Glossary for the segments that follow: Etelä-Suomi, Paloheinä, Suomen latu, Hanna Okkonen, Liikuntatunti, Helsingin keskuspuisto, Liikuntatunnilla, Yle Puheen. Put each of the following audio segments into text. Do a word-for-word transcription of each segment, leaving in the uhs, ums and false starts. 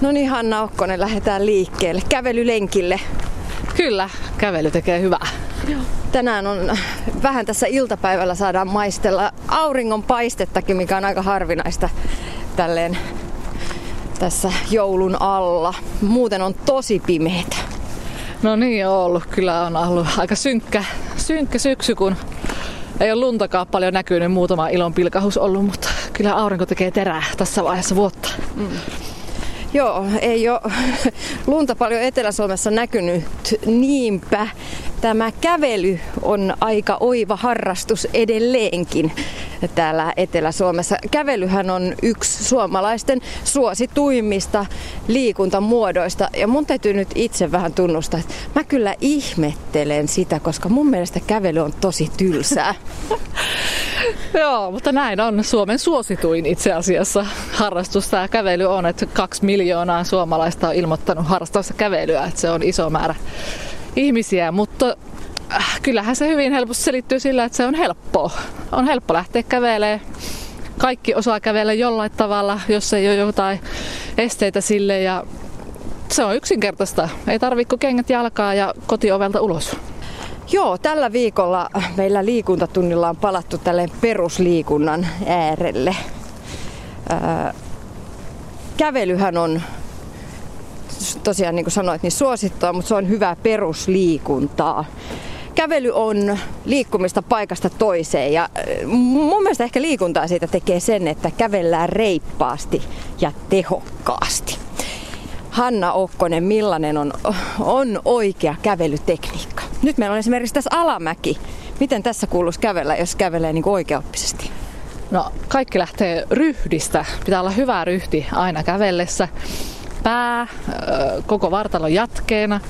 No niin, Hanna Okkonen, lähdetään liikkeelle. Kävelylenkille. Kyllä, kävely tekee hyvää. Joo. Tänään on vähän tässä iltapäivällä saadaan maistella auringonpaistettakin, mikä on aika harvinaista tälleen tässä joulun alla. Muuten on tosi pimeetä. No niin, on ollut. Kyllä on ollut aika synkkä, synkkä syksy, kun ei ole luntakaan paljon näkynyt. Muutama ilon pilkahus ollut, mutta kyllä aurinko tekee terää tässä vaiheessa vuotta. Mm. Joo, ei ole lunta paljon Etelä-Suomessa näkynyt, niinpä tämä kävely on aika oiva harrastus edelleenkin täällä Etelä-Suomessa. Kävelyhän on yksi suomalaisten suosituimmista liikuntamuodoista ja mun täytyy nyt itse vähän tunnustaa, että mä kyllä ihmettelen sitä, koska mun mielestä kävely on tosi tylsää. Joo, mutta näin on. Suomen suosituin itse asiassa harrastus tämä kävely on, että kaksi miljoonaa suomalaista on ilmoittanut harrastavansa kävelyä, että se on iso määrä ihmisiä, mutta kyllähän se hyvin helposti selittyy sillä, että se on helppoa. On helppo lähteä kävelemään. Kaikki osaa kävellä jollain tavalla, jos ei ole jotain esteitä sille ja se on yksinkertaista. Ei tarvitse kuin kengät jalkaa ja kotiovelta ulos. Joo, tällä viikolla meillä liikuntatunnilla on palattu tälleen perusliikunnan äärelle. Öö, kävelyhän on tosiaan, niin kuin sanoit, niin suosittua, mutta se on hyvää perusliikuntaa. Kävely on liikkumista paikasta toiseen ja mun mielestä ehkä liikuntaa siitä tekee sen, että kävellään reippaasti ja tehokkaasti. Hanna Okkonen, millainen on, on oikea kävelytekniikka? Nyt meillä on esimerkiksi tässä alamäki. Miten tässä kuuluisi kävellä, jos kävelee niin kuin oikeaoppisesti? No, kaikki lähtee ryhdistä. Pitää olla hyvä ryhti aina kävellessä. Pää koko vartalon jatkeena.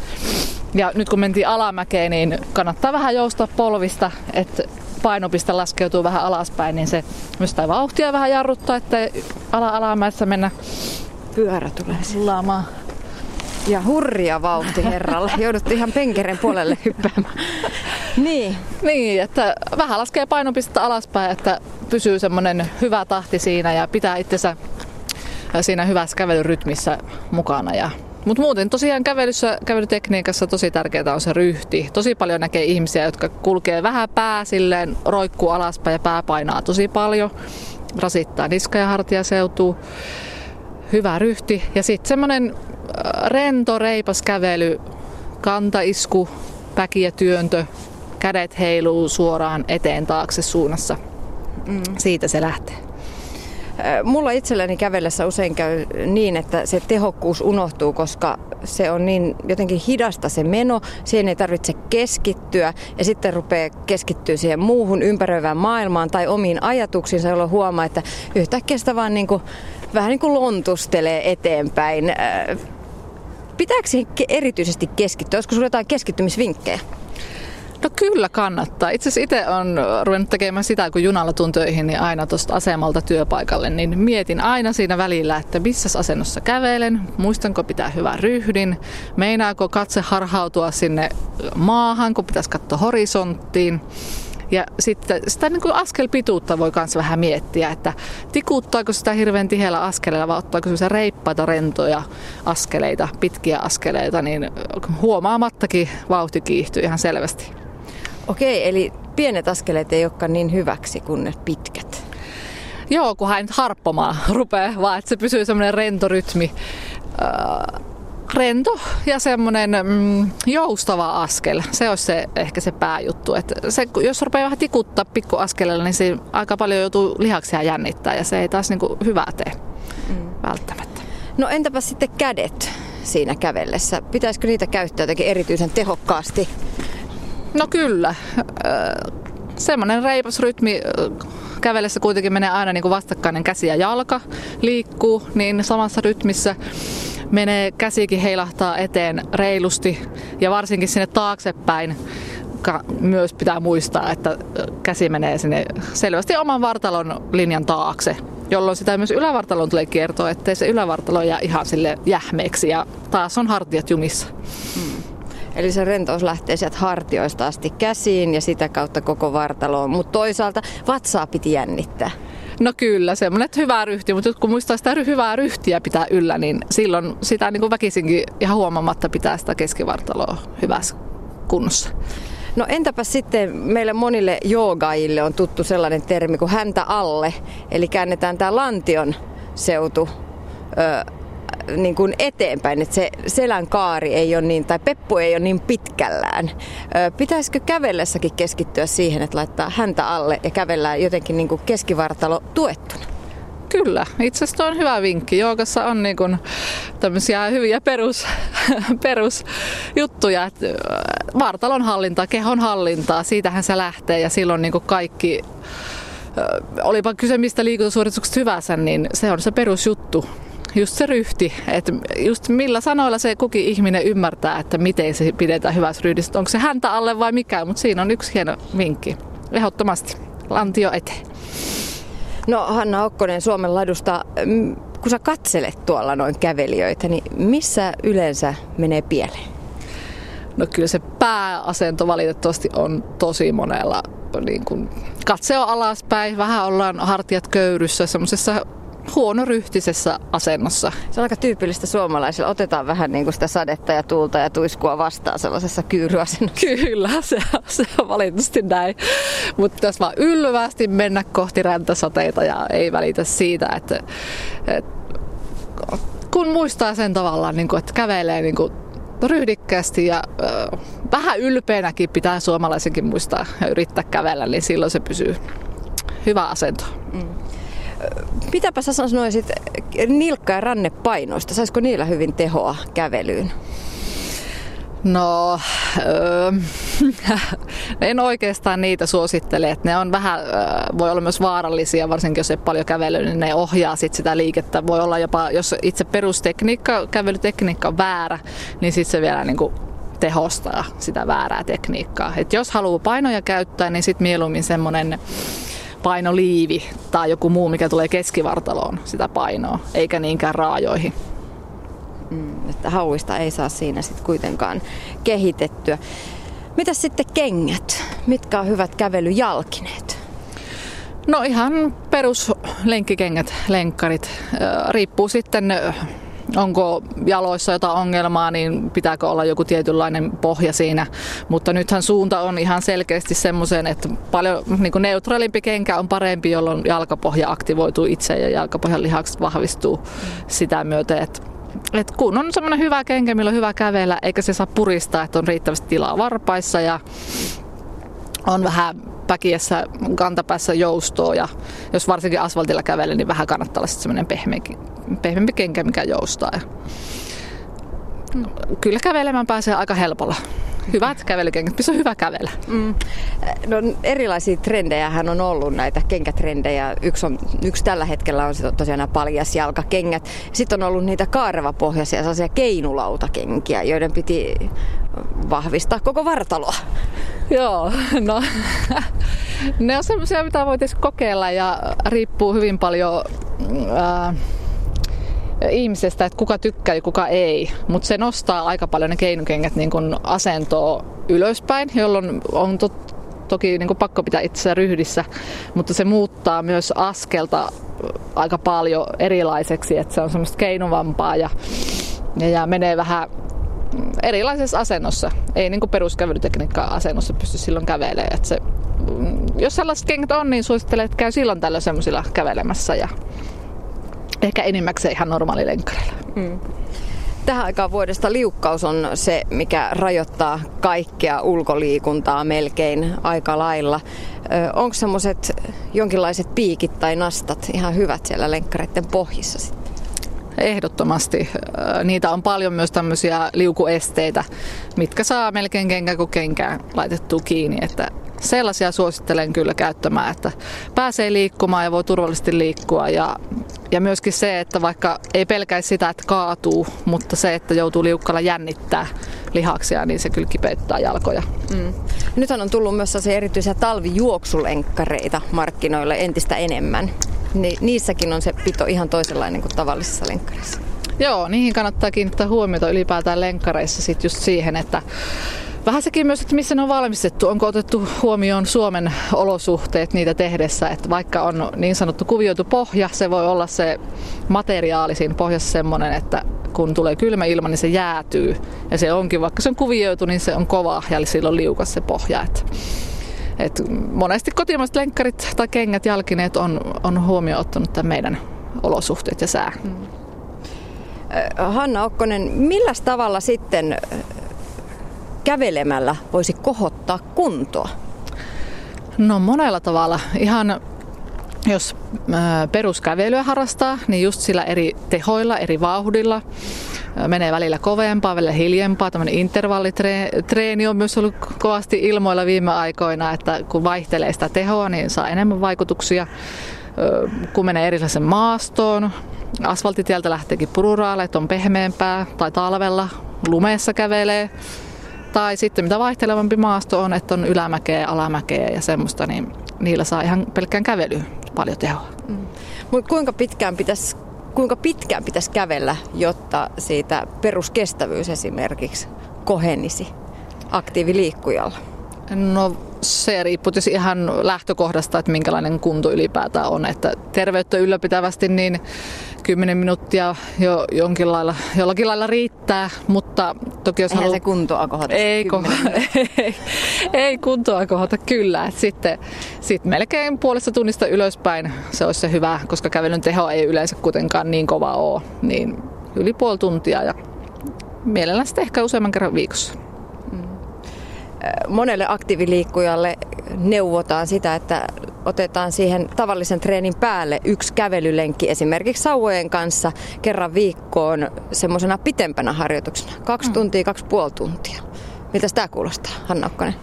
Ja nyt kun mentiin alamäkeen, niin kannattaa vähän joustaa polvista, että painopiste laskeutuu vähän alaspäin, niin se myös sitä vauhtia vähän jarruttaa, ettei ala-alamäessä mennä. Pyörä tulee sillaamaan. Ja hurja vauhti herralla. Jouduttu ihan penkeren puolelle hyppäämään. Niin. Niin, että vähän laskee painopistettä alaspäin, että pysyy semmoinen hyvä tahti siinä ja pitää itsensä siinä hyvässä kävelyrytmissä mukana. Ja, mutta muuten tosiaan kävelyssä, kävelytekniikassa tosi tärkeää on se ryhti. Tosi paljon näkee ihmisiä, jotka kulkee vähän pää silleen, roikkuu alaspäin ja pää painaa tosi paljon. Rasittaa niska ja hartia seutuu. Hyvä ryhti ja sitten semmoinen rento, reipas kävely, kantaisku, päkiä työntö, kädet heiluu suoraan eteen taakse suunnassa. Mm. Siitä se lähtee. Mulla itselleni kävellessä usein käy niin, että se tehokkuus unohtuu, koska se on niin jotenkin hidasta se meno, siihen ei tarvitse keskittyä ja sitten rupeaa keskittyä siihen muuhun ympäröivään maailmaan tai omiin ajatuksiinsa, jolloin huomaa, että yhtäkkiä sitä vaan niin kuin, vähän niin kuin lontustelee eteenpäin. Pitääkö siihen erityisesti keskittyä? Olisiko sinulla jotain keskittymisvinkkejä? No kyllä kannattaa. Itse asiassa itse olen ruvennut tekemään sitä, kun junalla tuun töihin, niin aina tuosta asemalta työpaikalle, niin mietin aina siinä välillä, että missä asennossa kävelen, muistanko pitää hyvän ryhdin, meinaako katse harhautua sinne maahan, kun pitäisi katsoa horisonttiin. Ja sitten sitä niin kuin askelpituutta voi myös vähän miettiä, että tikuuttaako sitä hirveän tiheällä askeleella vai ottaako semmoisia reippaita, rentoja askeleita, pitkiä askeleita, niin huomaamattakin vauhti kiihtyy ihan selvästi. Okei, eli pienet askeleet ei olekaan niin hyväksi kuin ne pitkät. Joo, kunhan nyt harppomaan rupeaa, vaan että se pysyy semmoinen rento rytmi. Öö, rento ja semmoinen mm, joustava askel. Se olisi se, ehkä se pääjuttu. Et se, jos rupeaa vähän tikuttaa pikku askeleella, niin se aika paljon joutuu lihaksia jännittää ja se ei taas niinku hyvää tee mm. välttämättä. No entäpä sitten kädet siinä kävellessä? Pitäisikö niitä käyttää jotenkin erityisen tehokkaasti? No kyllä. Semmoinen reipas rytmi. Kävellessä kuitenkin menee aina niin kuin vastakkainen käsi ja jalka liikkuu, niin samassa rytmissä menee käsikin heilahtaa eteen reilusti ja varsinkin sinne taaksepäin myös pitää muistaa, että käsi menee sinne selvästi oman vartalon linjan taakse, jolloin sitä myös ylävartalon tulee kiertoa, ettei se ylävartalo jää ihan sille jähmeeksi ja taas on hartiat jumissa. Hmm. Eli se rentous lähtee sieltä hartioista asti käsiin ja sitä kautta koko vartaloon, mutta toisaalta vatsaa piti jännittää. No kyllä, semmoinen hyvä ryhti, mutta kun muistaa sitä hyvää ryhtiä pitää yllä, niin silloin sitä niin kuin väkisinkin ihan huomaamatta pitää sitä keskivartaloa hyvässä kunnossa. No entäpä sitten meille monille joogaajille on tuttu sellainen termi kuin häntä alle, eli käännetään tämä lantion seutu ö, niin kuin eteenpäin, että se selän kaari ei ole niin, tai peppu ei ole niin pitkällään. Ö, pitäisikö kävellessäkin keskittyä siihen, että laittaa häntä alle ja kävellään jotenkin niin kuin keskivartalo tuettuna? Kyllä, itse asiassa tuo on hyvä vinkki. Joogassa on niin kuin tämmöisiä hyviä perus, perusjuttuja, että vartalon hallintaa, kehon hallintaa, siitähän se lähtee ja silloin niin kuin kaikki, olipa kyse mistä liikuntasuorituksesta hyvänsä, niin se on se perusjuttu. Just se ryhti, että just millä sanoilla se kukin ihminen ymmärtää, että miten se pidetään hyvässä ryhdissä, onko se häntä alle vai mikä, mutta siinä on yksi hieno vinkki, ehdottomasti, lantio eteen. No Hanna Okkonen Suomen ladusta, kun sä katselet tuolla noin kävelijöitä, niin missä yleensä menee pieleen? No kyllä se pääasento valitettavasti on tosi monella. Niin kun katse on alaspäin, vähän ollaan hartiat köyryssä, semmoisessa huonoryhtisessä asennossa. Se on aika tyypillistä suomalaisilla. Otetaan vähän niin kuin sitä sadetta ja tuulta ja tuiskua vastaan sellaisessa kyyryasennossa. Kyllä, se, se on valitettavasti näin. Mutta pitäisi vaan ylvästi mennä kohti räntäsateita ja ei välitä siitä, että, että kun muistaa sen tavallaan, niin kuin, että kävelee niin kuin ryhdikkäästi ja äh, vähän ylpeänäkin pitää suomalaisenkin muistaa ja yrittää kävellä, niin silloin se pysyy hyvä asento. Mm. Mitäpä sä sanoisit nilkka- ja rannepainoista? Saisiko niillä hyvin tehoa kävelyyn? No, öö, en oikeastaan niitä suosittele. Että ne on vähän, voi olla myös vaarallisia, varsinkin jos ei paljon kävely, niin ne ohjaa sit sitä liikettä. Voi olla jopa, jos itse perustekniikka, kävelytekniikka on väärä, niin sitten se vielä niinku tehostaa sitä väärää tekniikkaa. Et jos haluaa painoja käyttää, niin sitten mieluummin semmoinen painoliivi tai joku muu, mikä tulee keskivartaloon sitä painoa, eikä niinkään raajoihin. Mm, että hauista ei saa siinä sit kuitenkaan kehitettyä. Mitäs sitten kengät? Mitkä on hyvät kävelyjalkineet? No ihan peruslenkkikengät, lenkkarit. Riippuu sitten, onko jaloissa jotain ongelmaa, niin pitääkö olla joku tietynlainen pohja siinä. Mutta nythän suunta on ihan selkeästi semmoiseen, että paljon niin kuin neutraalimpi kenkä on parempi, jolloin jalkapohja aktivoituu itse ja jalkapohjan lihakset vahvistuu sitä myöten. Että, että kun on semmoinen hyvä kenkä, millä on hyvä kävellä, eikä se saa puristaa, että on riittävästi tilaa varpaissa ja on vähän päkiessä, kantapäässä joustoa ja jos varsinkin asfaltilla kävelee, niin vähän kannattaa olla semmoinen pehmeäkin. Pehmeämpi kenkä, mikä joustaa. Mm. Kyllä kävelemään pääsee aika helpolla. Hyvät kävelykengät, missä on hyvä kävellä. Mm. No, erilaisia trendejähän on ollut näitä kenkätrendejä. Yksi, on, yksi tällä hetkellä on tosiaan nämä paljasjalkakengät. Sitten on ollut niitä kaarevapohjaisia sellaisia keinulautakenkiä, joiden piti vahvistaa koko vartaloa. Joo, no ne on semmoisia, mitä voitaisiin kokeilla ja riippuu hyvin paljon Äh, ihmisestä, että kuka tykkää ja kuka ei, mutta se nostaa aika paljon ne keinukengät niin kun asentoa ylöspäin, jolloin on to- toki niin kun pakko pitää itsensä ryhdissä, mutta se muuttaa myös askelta aika paljon erilaiseksi, että se on semmoista keinuvampaa ja, ja menee vähän erilaisessa asennossa. Ei niin kun peruskävelytekniikkaa asennossa pysty silloin kävelemään. Että se, jos sellaiset kengät on, niin suosittelen, että käy silloin tällöin semmoisilla kävelemässä ja ehkä enimmäkseen ihan normaali lenkkareilla. Mm. Tähän aikaan vuodesta liukkaus on se, mikä rajoittaa kaikkea ulkoliikuntaa melkein aika lailla. Onko semmoiset jonkinlaiset piikit tai nastat ihan hyvät siellä lenkkareiden pohjissa sitten? Ehdottomasti. Niitä on paljon myös tämmöisiä liukuesteitä, mitkä saa melkein kenkä kuin kenkään laitettua kiinni. Että sellaisia suosittelen kyllä käyttämään, että pääsee liikkumaan ja voi turvallisesti liikkua. Ja, ja myöskin se, että vaikka ei pelkäisi sitä, että kaatuu, mutta se, että joutuu liukkalla jännittää lihaksia, niin se kyllä kipeyttää jalkoja. Mm. Nythän on tullut myös sellaisia erityisiä talvijuoksulenkkareita markkinoille entistä enemmän. Ni, niissäkin on se pito ihan toisenlainen kuin tavallisissa lenkkareissa. Joo, niihin kannattaa kiinnittää huomiota ylipäätään lenkkareissa sit just siihen, että Vähän sekin myös, että missä ne on valmistettu, onko otettu huomioon Suomen olosuhteet niitä tehdessä, että vaikka on niin sanottu kuvioitu pohja, se voi olla se materiaali siinä pohjassa semmoinen, että kun tulee kylmä ilma, niin se jäätyy ja se onkin, vaikka se on kuvioitu, niin se on kova ja silloin liukas se pohja. Et, et monesti kotimaiset lenkkarit tai kengät, jalkineet on, on huomioon ottanut tämän meidän olosuhteet ja sää. Hanna Okkonen, milläs tavalla sitten kävelemällä voisi kohottaa kuntoa? No monella tavalla. Ihan jos peruskävelyä harrastaa, niin just sillä eri tehoilla, eri vauhdilla. Menee välillä kovempaa, välillä hiljempaa. Tämmöinen intervallitreeni on myös ollut kovasti ilmoilla viime aikoina, että kun vaihtelee sitä tehoa, niin saa enemmän vaikutuksia. Kun menee erilaisen maastoon, asfaltitieltä lähteekin pururaaleet, on pehmeämpää tai talvella lumeessa kävelee. Tai sitten mitä vaihtelevampi maasto on, että on ylämäkeä, alamäkeä ja semmoista, niin niillä saa ihan pelkkään kävelyyn paljon tehoa. Mm. Mut kuinka pitkään pitäisi, kuinka pitkään pitäisi kävellä, jotta siitä peruskestävyys esimerkiksi kohenisi aktiiviliikkujalla? No se riippuu tietysti ihan lähtökohdasta, että minkälainen kunto ylipäätään on. Että terveyttä ylläpitävästi niin kymmenen minuuttia jo jonkin lailla, jollakin lailla riittää, mutta toki jos haluaa... se kuntoa kohota. Ei, ko- ei, ei kuntoa kohota, kyllä. Et sitten sit melkein puolesta tunnista ylöspäin se olisi se hyvä, koska kävelyn teho ei yleensä kuitenkaan niin kova ole. Niin yli puoli tuntia ja mielellään sitten ehkä useamman kerran viikossa. Monelle aktiiviliikkujalle neuvotaan sitä, että otetaan siihen tavallisen treenin päälle yksi kävelylenkki esimerkiksi sauvojen kanssa kerran viikkoon semmoisena pitempänä harjoituksena. Kaksi tuntia, kaksi puoli tuntia. Miltäs tää kuulostaa, Hanna Okkonen?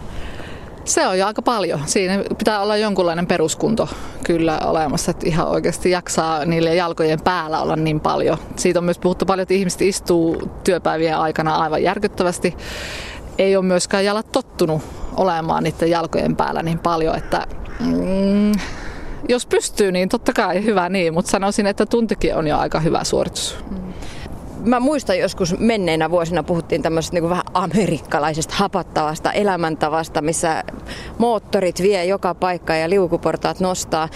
Se on jo aika paljon. Siinä pitää olla jonkunlainen peruskunto kyllä olemassa, että ihan oikeasti jaksaa niille jalkojen päällä olla niin paljon. Siitä on myös puhuttu paljon, että ihmiset istuu työpäivien aikana aivan järkyttävästi. Ei ole myöskään jalat tottunut olemaan niiden jalkojen päällä niin paljon, että mm, jos pystyy, niin totta kai hyvä niin, mutta sanoisin, että tuntikin on jo aika hyvä suoritus. Mä muistan joskus menneinä vuosina puhuttiin tämmöisestä niin kuin vähän amerikkalaisesta hapattavasta elämäntavasta, missä moottorit vie joka paikkaan ja liukuportaat nostaa.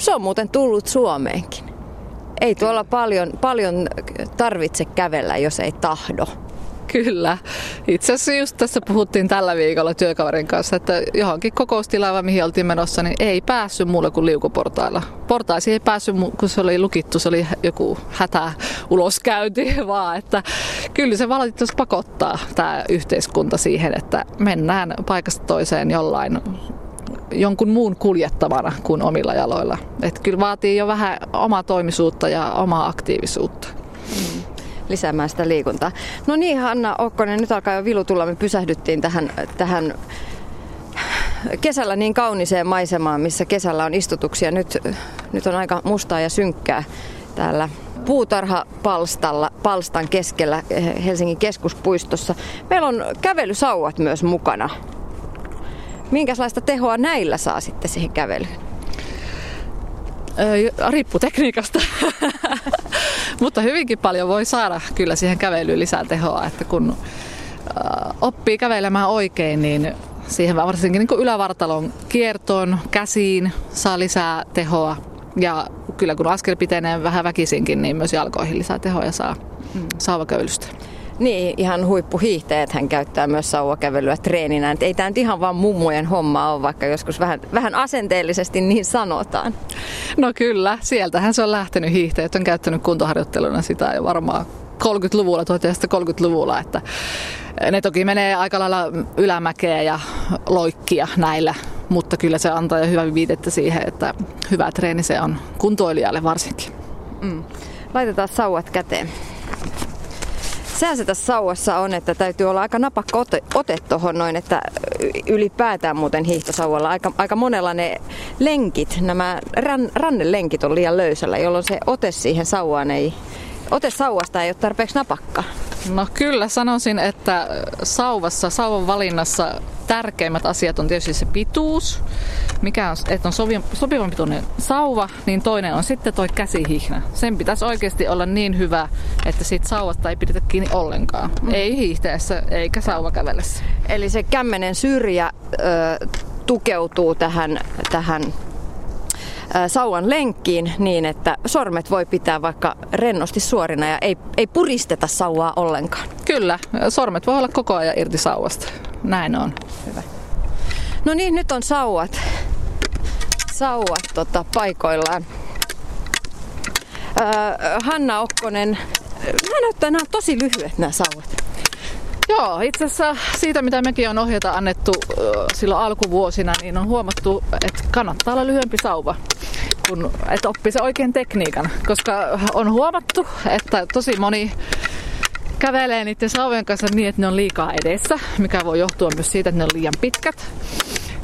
Se on muuten tullut Suomeenkin. Ei tuolla paljon, paljon tarvitse kävellä, jos ei tahdo. Kyllä. Itse asiassa just tässä puhuttiin tällä viikolla työkaverin kanssa, että johonkin kokoustilaan, mihin oltiin menossa, niin ei päässyt muulla kuin liukuportailla. Portaisiin ei päässyt, kun se oli lukittu, se oli joku hätä uloskäynti vaan, että kyllä se valitettavasti pakottaa tämä yhteiskunta siihen, että mennään paikasta toiseen jollain jonkun muun kuljettavana kuin omilla jaloilla. Että kyllä vaatii jo vähän omaa toimisuutta ja omaa aktiivisuutta. Lisäämään sitä liikuntaa. No niin, Hanna Okkonen, nyt alkaa jo vilu tulla. Me pysähdyttiin tähän, tähän kesällä niin kauniseen maisemaan, missä kesällä on istutuksia. Nyt, nyt on aika mustaa ja synkkää täällä puutarhapalstalla, palstan keskellä Helsingin keskuspuistossa. Meillä on kävelysauvat myös mukana. Minkälaista tehoa näillä saa sitten siihen kävelyyn? Riippuu tekniikasta, mutta hyvinkin paljon voi saada kyllä siihen kävelyyn lisää tehoa, että kun oppii kävelemään oikein, niin siihen varsinkin niin kuin ylävartalon kiertoon, käsiin saa lisää tehoa ja kyllä kun askel pitenee vähän väkisinkin, niin myös jalkoihin lisää tehoa saa sauvakävelystä. Niin, ihan huippuhiihtäjät hän käyttää myös sauvakävelyä treeninä. Et ei tämä nyt ihan vaan mummojen homma ole, vaikka joskus vähän, vähän asenteellisesti niin sanotaan. No kyllä, sieltähän se on lähtenyt hiihtäjät. On käyttänyt kuntoharjoitteluna sitä jo varmaan kolmekymmentäluvulla, tuhatyhdeksänsataakolmekymmentäluvulla. Että ne toki menee aika lailla ylämäkeä ja loikkia näillä, mutta kyllä se antaa jo hyvää viitettä siihen, että hyvä treeni se on kuntoilijalle varsinkin. Mm. Laitetaan sauvat käteen. Säänsä tässä sauvassa on, että täytyy olla aika napakka ote, ote tuohon noin, että ylipäätään muuten hiihtosauvalla aika, aika monella ne lenkit, nämä ran, rannelenkit on liian löysällä, jolloin se ote siihen sauvaan ei, ote sauvasta ei ole tarpeeksi napakka. No kyllä sanoisin, että sauvassa, sauvan valinnassa tärkeimmät asiat on tietysti se pituus, mikä on, että on sovi, sopivan pituinen sauva, niin toinen on sitten toi käsihihna. Sen pitäisi oikeasti olla niin hyvä, että siitä sauvasta ei pidetä kiinni ollenkaan. Mm. Ei hiihtäessä eikä sauvakävellessä. Eli se kämmenen syrjä ö, tukeutuu tähän, tähän ö, sauvan lenkkiin niin, että sormet voi pitää vaikka rennosti suorina ja ei, ei puristeta sauvaa ollenkaan. Kyllä, sormet voi olla koko ajan irti sauvasta. Näin on. Hyvä. No niin, nyt on sauvat, sauvat tota, paikoillaan. Öö, Hanna Okkonen, nämä näyttää, nämä on tosi lyhyet nämä sauvat. Joo, itse asiassa siitä mitä mekin on ohjeita annettu silloin alkuvuosina, niin on huomattu, että kannattaa olla lyhyempi sauva, kun, että oppii se oikein tekniikan. Koska on huomattu, että tosi moni kävelee niiden sauvojen kanssa niin, että ne on liikaa edessä, mikä voi johtua myös siitä, että ne on liian pitkät.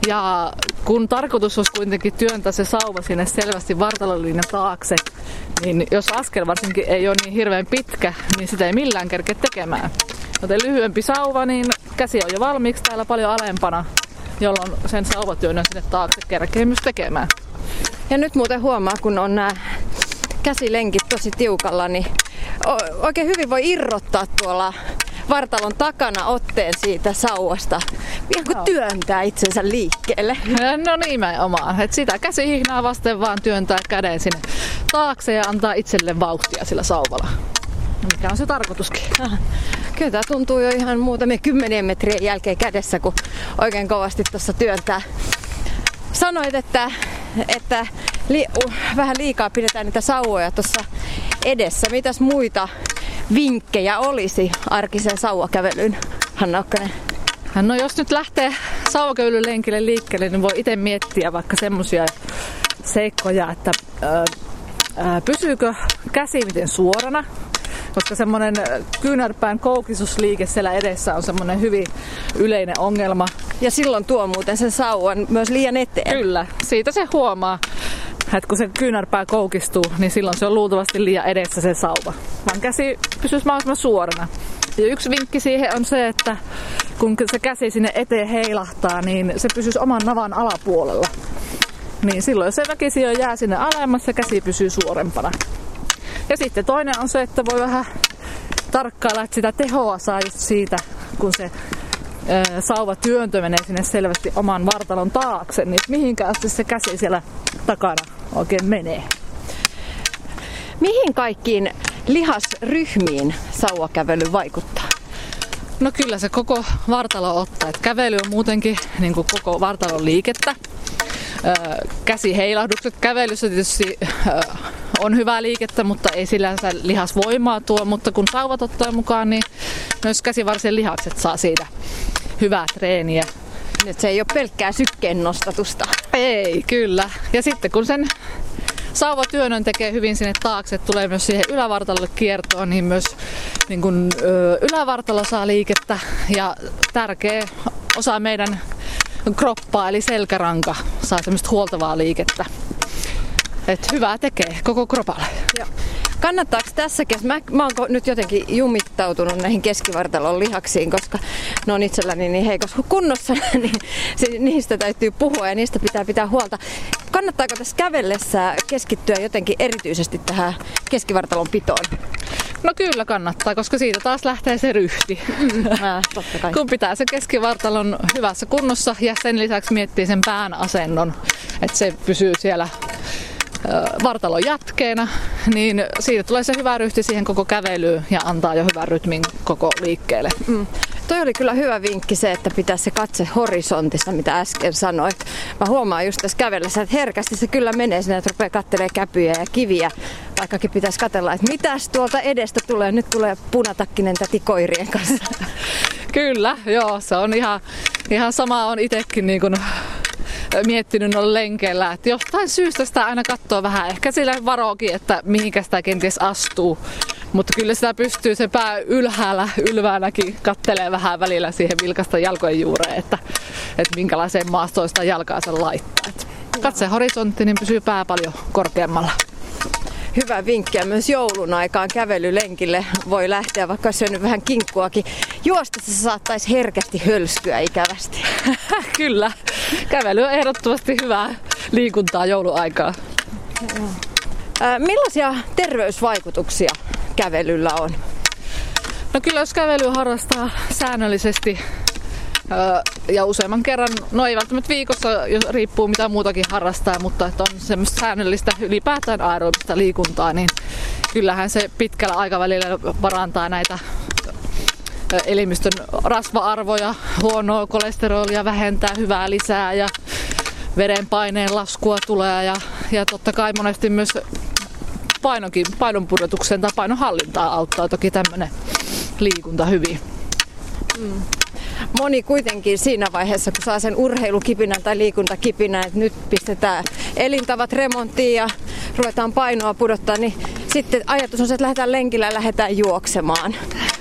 Ja kun tarkoitus olisi kuitenkin työntää se sauva sinne selvästi vartalolinjan taakse, niin jos askel varsinkin ei ole niin hirveän pitkä, niin sitä ei millään kerkeä tekemään. Joten lyhyempi sauva, niin käsi on jo valmiiksi täällä paljon alempana, jolloin sen sauvatyönnön sinne taakse kerkeä myös tekemään. Ja nyt muuten huomaa, kun on nämä käsilenkit tosi tiukalla, niin oikein hyvin voi irrottaa tuolla vartalon takana otteen siitä sauvasta. Ihan kuin työntää itsensä liikkeelle. No nimenomaan. Et sitä käsihihnaa vasten vaan työntää käden sinne taakse ja antaa itselle vauhtia sillä sauvalla. Mikä on se tarkoituskin? Kyllä tämä tuntuu jo ihan muutamia kymmenien metrien jälkeen kädessä, kun oikein kovasti tuossa työntää. Sanoit, että, että li- uh, vähän liikaa pidetään niitä sauvoja tuossa edessä. Mitäs muita vinkkejä olisi arkiseen sauvakävelyyn, Hanna Okkonen? No jos nyt lähtee sauvakävelylenkille liikkeelle, niin voi itse miettiä vaikka semmoisia seikkoja, että äh, pysyykö käsi miten suorana, koska semmoinen kyynärpään koukistusliike siellä edessä on semmoinen hyvin yleinen ongelma. Ja silloin tuo muuten sen sauvan myös liian eteen. Kyllä, siitä se huomaa. Että kun se kyynärpää koukistuu, niin silloin se on luultavasti liian edessä se sauva. Vaan käsi pysyisi mahdollisimman suorana. Ja yksi vinkki siihen on se, että kun se käsi sinne eteen heilahtaa, niin se pysyisi oman navan alapuolella. Niin silloin se väkisi jo jää sinne alemmas ja käsi pysyy suorempana. Ja sitten toinen on se, että voi vähän tarkkailla, että sitä tehoa saa just siitä, kun se ö, sauva työntö menee sinne selvästi oman vartalon taakse, niin mihinkä asti se käsi siellä takana oikein menee. Mihin kaikkiin lihasryhmiin sauvakävely vaikuttaa? No kyllä se koko vartalo ottaa. Et kävely on muutenkin niin kuin koko vartalon liikettä. Käsiheilahdukset kävelyssä tietysti on hyvää liikettä, mutta ei sillänsä lihasvoimaa tuo, mutta kun sauvat ottaa mukaan, niin myös käsivarsien lihakset saa siitä hyvää treeniä. Nyt se ei ole pelkkää sykkeen nostatusta. Ei, kyllä. Ja sitten kun sen sauvatyönnön tekee hyvin sinne taakse, tulee myös siihen ylävartalolle kiertoon, niin myös niin kun, ö, ylävartalo saa liikettä ja tärkeä osa meidän kroppaa eli selkäranka saa semmoista huoltavaa liikettä. Et hyvää tekee koko kropalle. Joo. Kannattaako tässä kesä? Mä, mä oon nyt jotenkin jumittautunut näihin keskivartalon lihaksiin, koska ne on itselläni niin heikossa kunnossa, niin niistä täytyy puhua ja niistä pitää pitää huolta. Kannattaako tässä kävellessä keskittyä jotenkin erityisesti tähän keskivartalon pitoon? No kyllä kannattaa, koska siitä taas lähtee se ryhti. Mä, totta kai. Kun pitää se keskivartalon hyvässä kunnossa ja sen lisäksi miettii sen pään asennon, että se pysyy siellä vartalon jatkeena, niin siitä tulee se hyvä ryhti siihen koko kävelyyn ja antaa jo hyvän rytmin koko liikkeelle. Mm. Toi oli kyllä hyvä vinkki se, että pitää se katse horisontissa, mitä äsken sanoit. Mä huomaan just tässä kävellessä, että herkästi se kyllä menee sinne, että rupeaa katselemaan käpyjä ja kiviä. Vaikkakin pitäisi katsella, että mitäs tuolta edestä tulee. Nyt tulee punatakkinen täti koirien kanssa. Kyllä, joo. Se on ihan, ihan sama on itsekin niin kuin miettinyt noilla lenkeillä, että jostain syystä sitä aina katsoo vähän. Ehkä sillä varookin, että mihinkä sitä kenties astuu. Mutta kyllä sitä pystyy se pää ylhäällä, ylväänäkin kattelee vähän välillä siihen vilkasta jalkojen juureen, että, että minkälaiseen maastoon sitä jalkaa sen laittaa. Et katse horisontti, niin pysyy pää paljon korkeammalla. hyvä vinkki. Ja myös joulun aikaan kävelylenkille voi lähteä, vaikka olisi syönyt vähän kinkkuakin. Juostessa saattaisi herkästi hölskyä ikävästi. Kyllä. Kävely on ehdottomasti hyvää liikuntaa jouluaikaa. Millaisia terveysvaikutuksia kävelyllä on? No kyllä, jos kävelyä harrastaa säännöllisesti ja useamman kerran, no ei välttämättä viikossa, jos riippuu mitä muutakin harrastaa, mutta että on semmoista säännöllistä ylipäätään aerobista liikuntaa, niin kyllähän se pitkällä aikavälillä parantaa näitä elimistön rasva-arvoja, huonoa kolesterolia vähentää, hyvää lisää ja verenpaineen laskua tulee ja, ja totta kai monesti myös painonkin, painon pudotukseen tai painon hallintaa auttaa toki tämmöinen liikunta hyvin. Mm. Moni kuitenkin siinä vaiheessa, kun saa sen urheilukipinän tai liikuntakipinän, että nyt pistetään elintavat remonttiin ja ruvetaan painoa pudottaa, niin sitten ajatus on se, että lähdetään lenkillä ja lähdetään juoksemaan,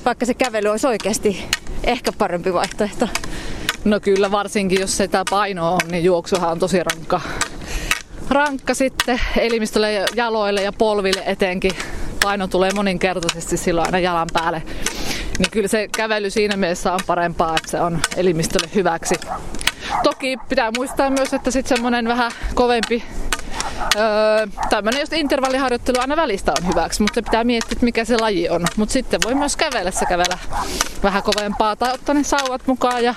vaikka se kävely olisi oikeasti ehkä parempi vaihtoehto. No kyllä, varsinkin jos ei tämä painoa on, niin juoksuhan on tosi rankka. Rankka sitten elimistölle ja jaloille ja polville etenkin. Paino tulee moninkertaisesti silloin aina jalan päälle. Niin kyllä se kävely siinä mielessä on parempaa, että se on elimistölle hyväksi. Toki pitää muistaa myös, että sitten semmoinen vähän kovempi öö, tämmöinen just intervalliharjoittelu aina välistä on hyväksi, mutta pitää miettiä, mikä se laji on. Mutta sitten voi myös kävellessä kävellä vähän kovempaa tai ottaa ne sauvat mukaan ja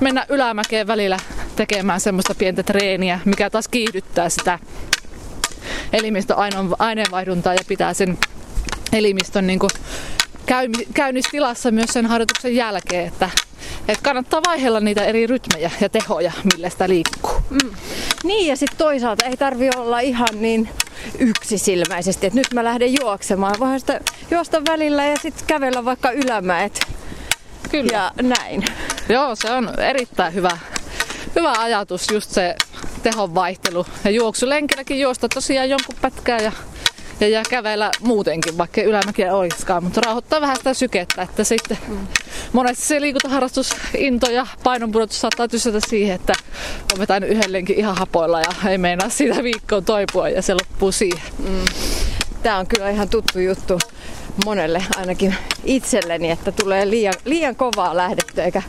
mennä ylämäkeen välillä tekemään semmoista pientä treeniä, mikä taas kiihdyttää sitä elimistön aineenvaihduntaa ja pitää sen elimistön niin kuin käynnistilassa myös sen harjoituksen jälkeen, että, että kannattaa vaihella niitä eri rytmejä ja tehoja, millä sitä liikkuu. Mm. Niin ja sitten toisaalta ei tarvitse olla ihan niin yksisilmäisesti, että nyt mä lähden juoksemaan, voihan sitä juosta välillä ja sitten kävellä vaikka ylämäet. Kyllä. Ja näin. Joo, se on erittäin hyvä, hyvä ajatus just se tehon vaihtelu ja juoksulenkilläkin juosta tosiaan jonkun pätkää ja Ja, ja kävellä muutenkin, vaikka ylämäkiä olisikaan, mutta rauhoittaa vähän sitä sykettä, että sitten mm. monesti se liikuntaharrastus, into ja painonpudotus saattaa tysätä siihen, että on vetänyt yhden lenkin ihan hapoilla ja ei meinaa siitä viikkoon toipua ja se loppuu siihen. Mm. Tämä on kyllä ihan tuttu juttu monelle, ainakin itselleni, että tulee liian, liian kovaa lähdetty eikä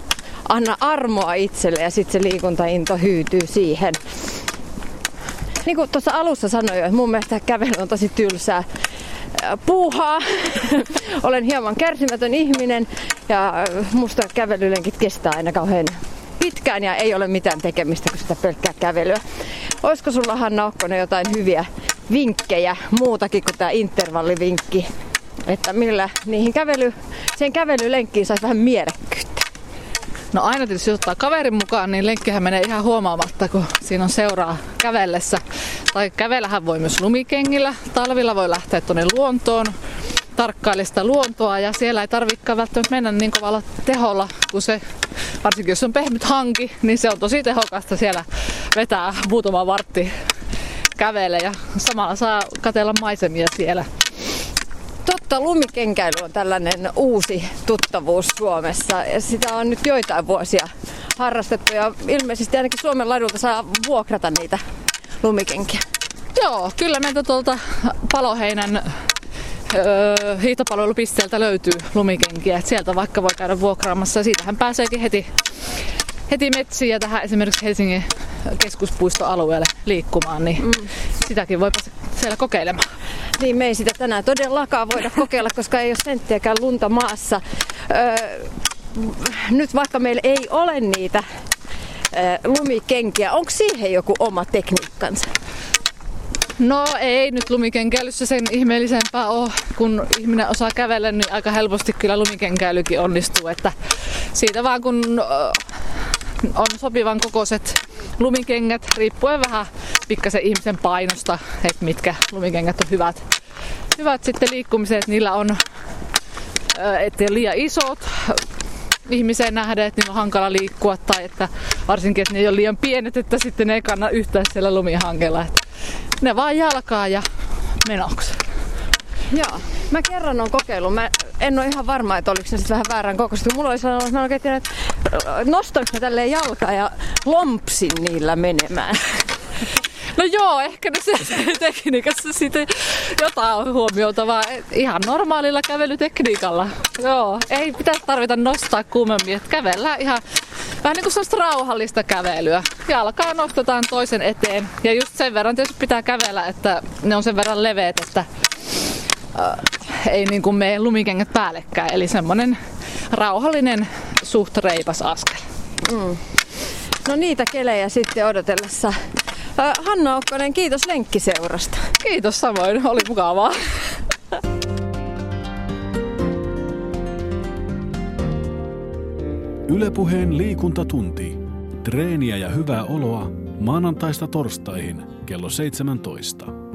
anna armoa itselle ja sitten se liikuntainto hyytyy siihen. Niin kuin tuossa alussa sanoin jo, että mun mielestä kävely on tosi tylsää puuhaa. Olen hieman kärsimätön ihminen ja musta kävelylenkit kestää aina kauhean pitkään ja ei ole mitään tekemistä kuin sitä pelkkää kävelyä. Olisiko sulla, Hanna Okkonen, jotain hyviä vinkkejä muutakin kuin tämä intervallivinkki, että millä niihin kävely, sen kävelylenkkiin saisi vähän mielekkyyttä? No aina tietysti, jos ottaa kaverin mukaan, niin lenkkihän menee ihan huomaamatta, kun siinä on seuraa kävellessä. Tai kävellähän voi myös lumikengillä. Talvilla voi lähteä tuonne luontoon, tarkkailla sitä luontoa ja siellä ei tarvitsekaan välttämättä mennä niin kovalla teholla, kun se, varsinkin jos on pehmyt hanki, niin se on tosi tehokasta siellä vetää muutama vartti kävele ja samalla saa katsella maisemia siellä. Totta, lumikenkäily on tällainen uusi tuttavuus Suomessa ja sitä on nyt joitain vuosia harrastettu ja ilmeisesti ainakin Suomen ladulta saa vuokrata niitä lumikenkiä. Joo, kyllä meiltä tuolta Paloheinän öö, hiihtopalvelupisteeltä löytyy lumikenkiä. Et sieltä vaikka voi käydä vuokraamassa ja siitähän pääseekin heti, heti metsiin ja tähän esimerkiksi Helsingin keskuspuistoalueelle liikkumaan, niin mm. sitäkin voi päästä siellä kokeilemaan. Niin, me ei sitä tänään todellakaan voida kokeilla, koska ei ole senttiäkään lunta maassa. Öö, nyt vaikka meillä ei ole niitä öö, lumikenkiä, onko siihen joku oma tekniikkansa? No ei nyt lumikenkäilyssä sen ihmeellisempää ole. Kun ihminen osaa kävellä, niin aika helposti kyllä lumikenkäilykin onnistuu. Että siitä vaan kun öö, on sopivan kokoiset lumikengät, riippuen vähän pikkasen ihmisen painosta, että mitkä lumikengät on hyvät. Hyvät sitten liikkumiseen, että niillä on, ettei ole liian isot ihmiseen nähdä, että niillä on hankala liikkua tai että varsinkin, että ne ei ole liian pienet, että sitten ne ei kanna yhtään siellä lumihankella. Että ne vaan jalkaa ja menoksi. Joo. Mä kerran oon kokeillut. Mä en oo ihan varma, että oliko ne sitten vähän väärän kokoista. Mulla oli sanonut, että mä oikein tiedän, että nostoinko mä tälleen jalkaa ja lompsin niillä menemään. No joo, ehkä se tekniikassa sitten jotain on huomioitavaa. Ihan normaalilla kävelytekniikalla. Joo, ei pitäisi tarvita nostaa kuumemmin, että kävellään ihan vähän niin kuin sellaista rauhallista kävelyä. Jalkaa nostetaan toisen eteen ja just sen verran tietysti pitää kävellä, että ne on sen verran leveät, että äh, ei niin kuin mene lumikengät päällekkäin. Eli semmonen rauhallinen, suht reipas askel. Mm. No niitä kelejä sitten odotellessa. Hanna Okkonen, kiitos lenkkiseurasta. Kiitos samoin, oli mukavaa. Yle Puheen liikuntatunti. Treeniä ja hyvää oloa maanantaista torstaihin kello seitsemäntoista.